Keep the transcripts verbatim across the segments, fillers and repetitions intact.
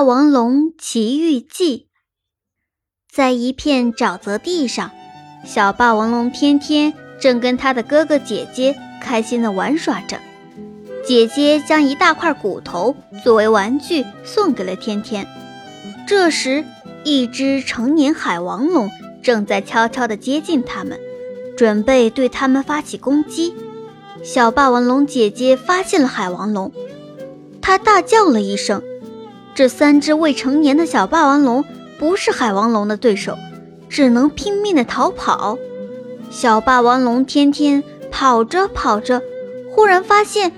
霸王龙奇遇记》。在一片沼泽地上，小霸王龙天天正跟他的哥哥姐姐开心地玩耍着。姐姐将一大块骨头作为玩具送给了天天。这时，一只成年海王龙正在悄悄地接近他们，准备对他们发起攻击。小霸王龙姐姐发现了海王龙，她大叫了一声。这三只未成年的小霸王龙不是海王龙的对手，只能拼命地逃跑。小霸王龙天天跑着跑着，忽然发现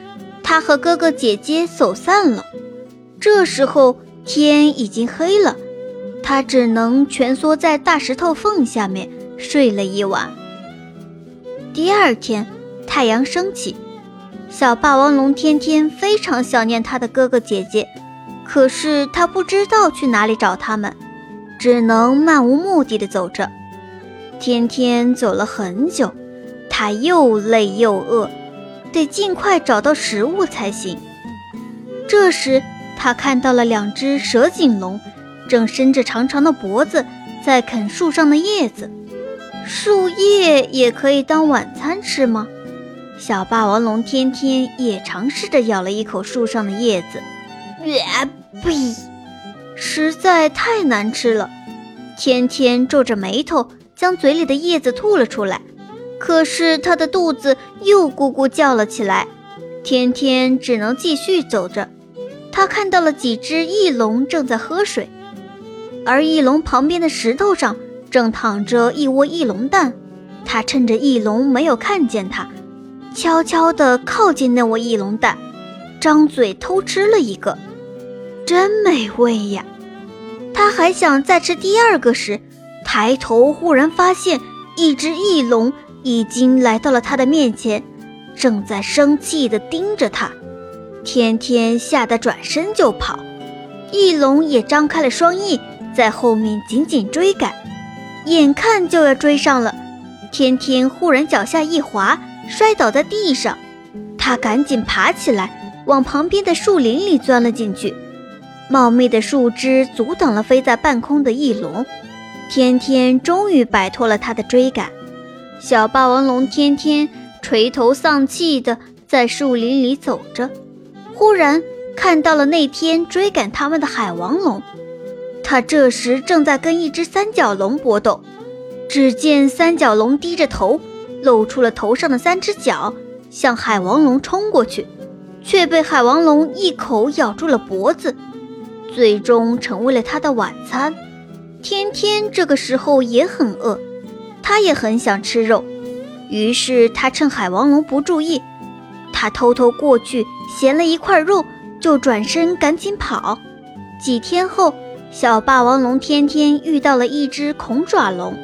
他和哥哥姐姐走散了。这时候天已经黑了，他只能蜷缩在大石头缝下面睡了一晚。第二天太阳升起，小霸王龙天天非常想念他的哥哥姐姐，可是他不知道去哪里找他们，只能漫无目的地走着。天天走了很久，他又累又饿，得尽快找到食物才行。这时他看到了两只蛇颈龙正伸着长长的脖子在啃树上的叶子。树叶也可以当晚餐吃吗？小霸王龙天天也尝试着咬了一口树上的叶子，呸！实在太难吃了。天天皱着眉头将嘴里的叶子吐了出来，可是他的肚子又咕咕叫了起来。天天只能继续走着。他看到了几只翼龙正在喝水，而翼龙旁边的石头上正躺着一窝翼龙蛋。他趁着翼龙没有看见他，悄悄地靠近那窝翼龙蛋，张嘴偷吃了一个。真美味呀！他还想再吃第二个时，抬头忽然发现一只翼龙已经来到了他的面前，正在生气地盯着他。天天吓得转身就跑，翼龙也张开了双翼在后面紧紧追赶，眼看就要追上了。天天忽然脚下一滑，摔倒在地上。他赶紧爬起来，往旁边的树林里钻了进去。茂密的树枝阻挡了飞在半空的翼龙，天天终于摆脱了他的追赶。小霸王龙天天垂头丧气地在树林里走着，忽然看到了那天追赶他们的海王龙。他这时正在跟一只三角龙搏斗，只见三角龙低着头，露出了头上的三只脚，向海王龙冲过去，却被海王龙一口咬住了脖子，最终成为了他的晚餐。天天这个时候也很饿，他也很想吃肉，于是他趁海王龙不注意，他偷偷过去衔了一块肉，就转身赶紧跑。几天后，小霸王龙天天遇到了一只恐爪龙，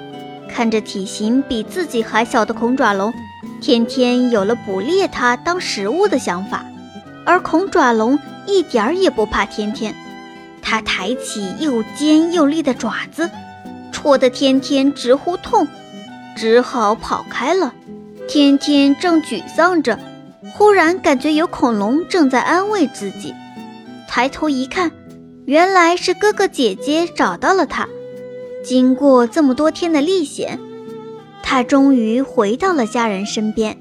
看着体型比自己还小的恐爪龙，天天有了捕猎它当食物的想法。而恐爪龙一点儿也不怕天天，它抬起又尖又利的爪子，戳得天天直呼痛，只好跑开了。天天正沮丧着，忽然感觉有恐龙正在安慰自己，抬头一看，原来是哥哥姐姐找到了他。经过这么多天的历险，他终于回到了家人身边。